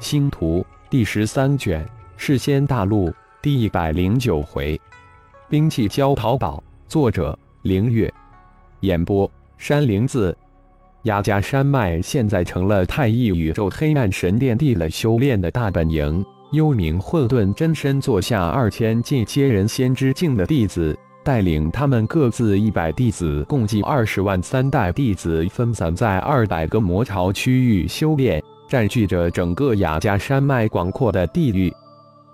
星图第13卷世仙大陆第109回兵器交淘宝，作者凌月，演播山灵子。雅加山脉现在成了太一宇宙黑暗神殿地了修炼的大本营。幽冥混沌真身座下2000进阶人仙之境的弟子，带领他们各自100弟子，共计20万3代弟子，分散在200个魔潮区域修炼，占据着整个雅加山脉广阔的地域。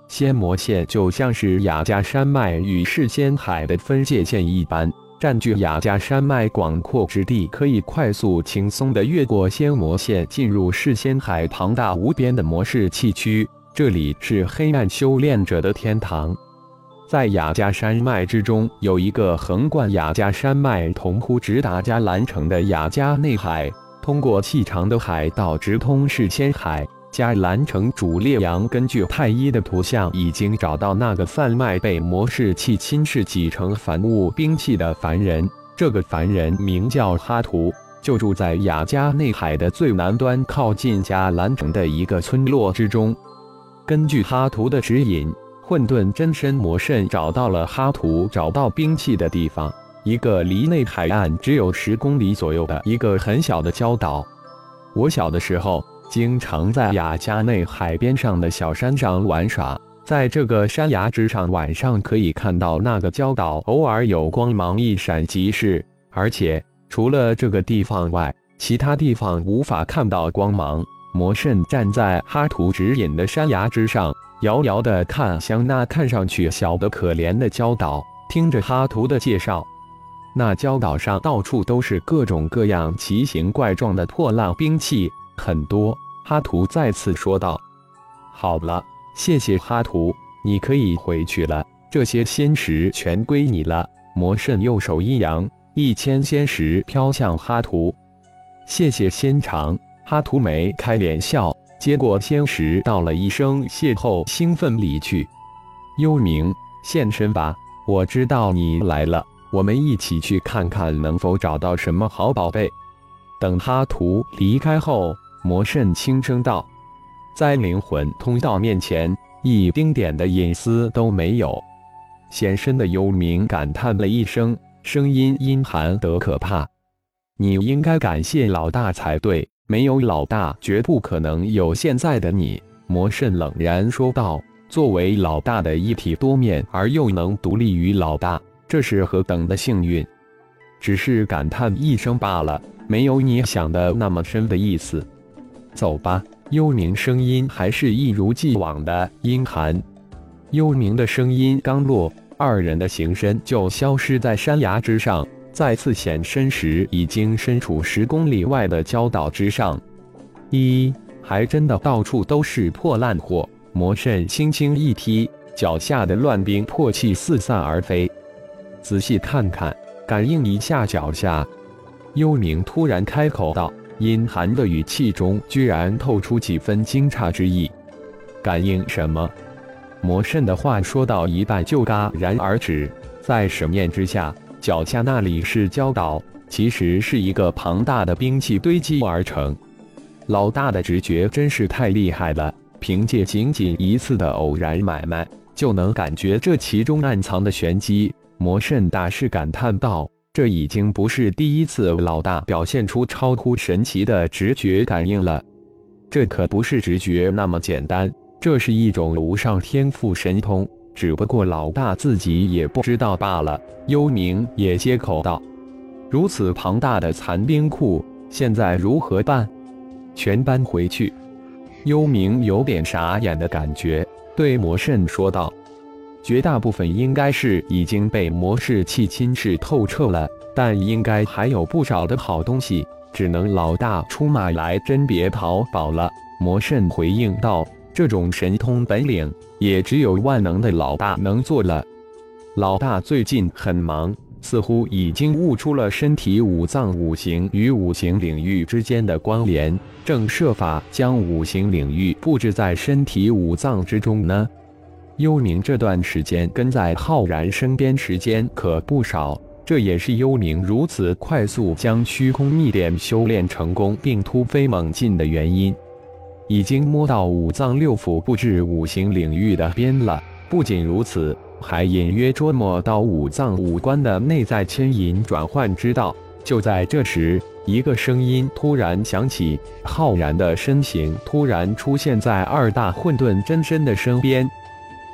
仙魔线就像是雅加山脉与世间海的分界线一般，占据雅加山脉广阔之地，可以快速轻松地越过仙魔线，进入世间海庞大无边的魔世气区。这里是黑暗修炼者的天堂。在雅加山脉之中，有一个横贯雅加山脉同呼直达迦兰城的雅加内海，通过细长的海道直通世间海。迦兰城主烈阳根据太一的图像，已经找到那个贩卖被魔世器侵蚀几成凡物兵器的凡人。这个凡人名叫哈图，就住在雅加内海的最南端，靠近迦兰城的一个村落之中。根据哈图的指引，混沌真身魔神找到了哈图找到兵器的地方，一个离内海岸只有10公里左右的一个很小的礁岛。我小的时候，经常在雅加内海边上的小山上玩耍，在这个山崖之上，晚上可以看到那个礁岛偶尔有光芒一闪即逝，而且除了这个地方外，其他地方无法看到光芒。魔神站在哈图指引的山崖之上，遥遥地看向那看上去小得可怜的礁岛，听着哈图的介绍，那礁岛上到处都是各种各样奇形怪状的破烂兵器，很多。哈图再次说道：“好了，谢谢哈图，你可以回去了，这些仙石全归你了。”魔神右手一扬，1000仙石飘向哈图。“谢谢仙长。”哈图梅开脸笑，接过仙石，道了一声谢后，兴奋离去。幽冥，现身吧！我知道你来了，我们一起去看看能否找到什么好宝贝。等哈图离开后，魔神轻声道：“在灵魂通道面前，一丁点的隐私都没有。”现身的幽冥感叹了一声，声音阴寒得可怕：“你应该感谢老大才对。”“没有老大，绝不可能有现在的你。”魔神冷然说道。“作为老大的一体多面而又能独立于老大，这是何等的幸运！只是感叹一声罢了，没有你想的那么深的意思。走吧。”幽冥声音还是一如既往的阴寒。幽冥的声音刚落，二人的行身就消失在山崖之上。再次显身时，已经身处10公里外的礁岛之上。还真的到处都是破烂货！魔神轻轻一踢，脚下的乱兵破气四散而飞。仔细看看，感应一下脚下。幽冥突然开口道，阴寒的语气中居然透出几分惊诧之意。“感应什么？”魔神的话说到一半就戛然而止，在神念之下，脚下那里是礁岛，其实是一个庞大的兵器堆积而成。老大的直觉真是太厉害了，凭借仅一次的偶然买卖，就能感觉这其中暗藏的玄机。魔神大师感叹道，这已经不是第一次老大表现出超乎神奇的直觉感应了。这可不是直觉那么简单，这是一种无上天赋神通。只不过老大自己也不知道罢了。”幽冥也接口道，“如此庞大的残兵库，现在如何办？全搬回去。”幽冥有点傻眼的感觉，对魔神说道，“绝大部分应该是已经被魔世器侵蚀透彻了，但应该还有不少的好东西，只能老大出马来甄别淘宝了。”魔神回应道，“这种神通本领也只有万能的老大能做了。老大最近很忙，似乎已经悟出了身体五脏五行与五行领域之间的关联，正设法将五行领域布置在身体五脏之中呢。”幽冥这段时间跟在浩然身边时间可不少，这也是幽冥如此快速将虚空秘典修炼成功并突飞猛进的原因。已经摸到五脏六腑布置五行领域的边了。不仅如此，还隐约捉摸到五脏五官的内在牵引转换之道。就在这时，一个声音突然响起，浩然的身形突然出现在二大混沌真身的身边。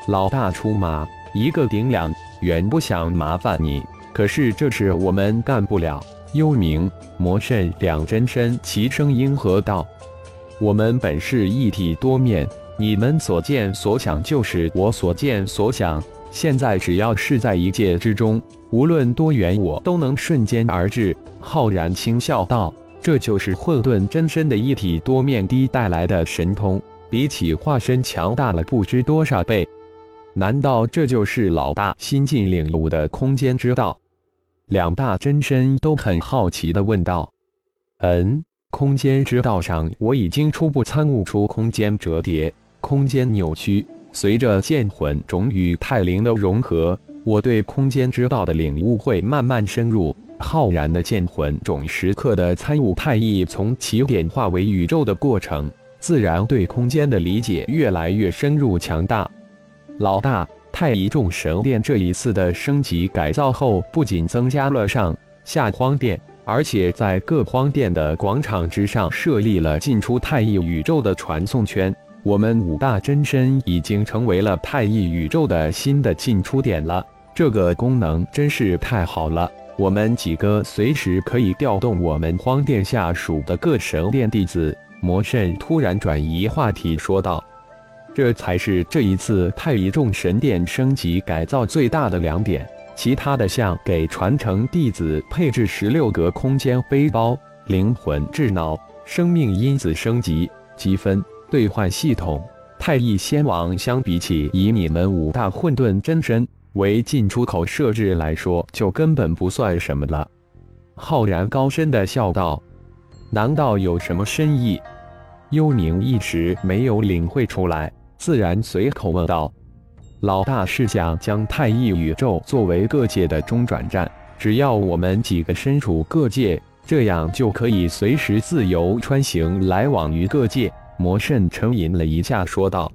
老大出马，一个顶两，原不想麻烦你，可是这事我们干不了。幽冥、魔神两真身齐声应和道：我们本是一体多面，你们所见所想就是我所见所想。现在只要是在一界之中，无论多远，我都能瞬间而至。浩然轻笑道：这就是混沌真身的一体多面的带来的神通，比起化身强大了不知多少倍。难道这就是老大新近领悟的空间之道？两大真身都很好奇地问道：空间之道上，我已经初步参悟出空间折叠、空间扭曲。随着剑魂种与太灵的融合，我对空间之道的领悟会慢慢深入。浩然的剑魂种时刻的参悟太一从起点化为宇宙的过程，自然对空间的理解越来越深入强大。老大，太一众神殿这一次的升级改造后，不仅增加了上下荒殿，而且在各荒殿的广场之上设立了进出太一宇宙的传送圈。我们五大真身已经成为了太一宇宙的新的进出点了，这个功能真是太好了。我们几个随时可以调动我们荒殿下属的各神殿弟子。魔神突然转移话题说道：这才是这一次太一众神殿升级改造最大的亮点。其他的像给传承弟子配置16个空间背包、灵魂智脑、生命因子升级、积分兑换系统。太一仙王相比起以你们五大混沌真身为进出口设置来说，就根本不算什么了。浩然高深的笑道：难道有什么深意？幽冥一时没有领会出来，自然随口问道：老大是想将太一宇宙作为各界的中转站，只要我们几个身处各界，这样就可以随时自由穿行来往于各界。魔神沉吟了一下说道：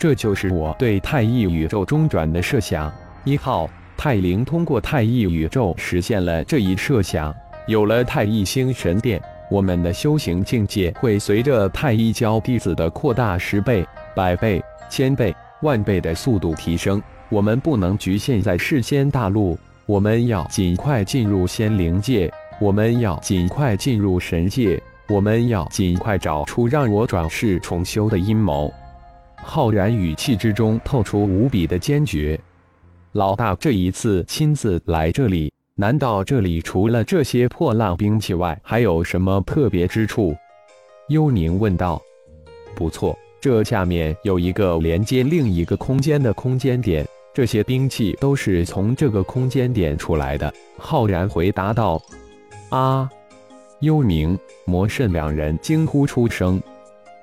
这就是我对太一宇宙中转的设想。1号太灵通过太一宇宙实现了这一设想，有了太一星神殿，我们的修行境界会随着太一教弟子的扩大10倍、100倍、1000倍、10000倍的速度提升。我们不能局限在世间大陆，我们要尽快进入仙灵界，我们要尽快进入神界，我们要尽快找出让我转世重修的阴谋。浩然语气之中透出无比的坚决。老大这一次亲自来这里，难道这里除了这些破烂兵器外，还有什么特别之处？幽冥问道。不错，这下面有一个连接另一个空间的空间点，这些兵器都是从这个空间点出来的。浩然回答道。幽冥、魔神两人惊呼出声。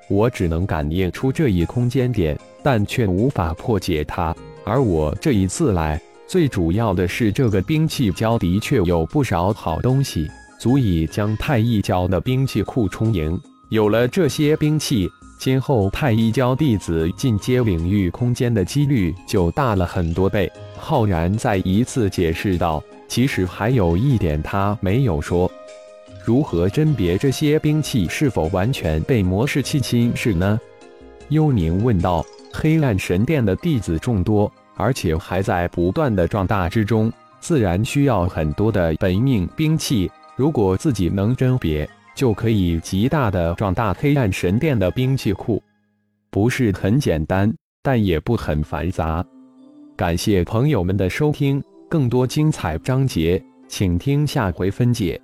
我只能感应出这一空间点，但却无法破解它。而我这一次来，最主要的是这个兵器教的确有不少好东西，足以将太一教的兵器库充盈。有了这些兵器，今后太一教弟子进阶领域空间的几率就大了很多倍。浩然再一次解释道。其实还有一点他没有说，如何甄别这些兵器是否完全被魔士气侵蚀呢？幽冥问道。黑暗神殿的弟子众多，而且还在不断的壮大之中，自然需要很多的本命兵器。如果自己能甄别，就可以极大的壮大黑暗神殿的兵器库。不是很简单，但也不很繁杂。感谢朋友们的收听，更多精彩章节，请听下回分解。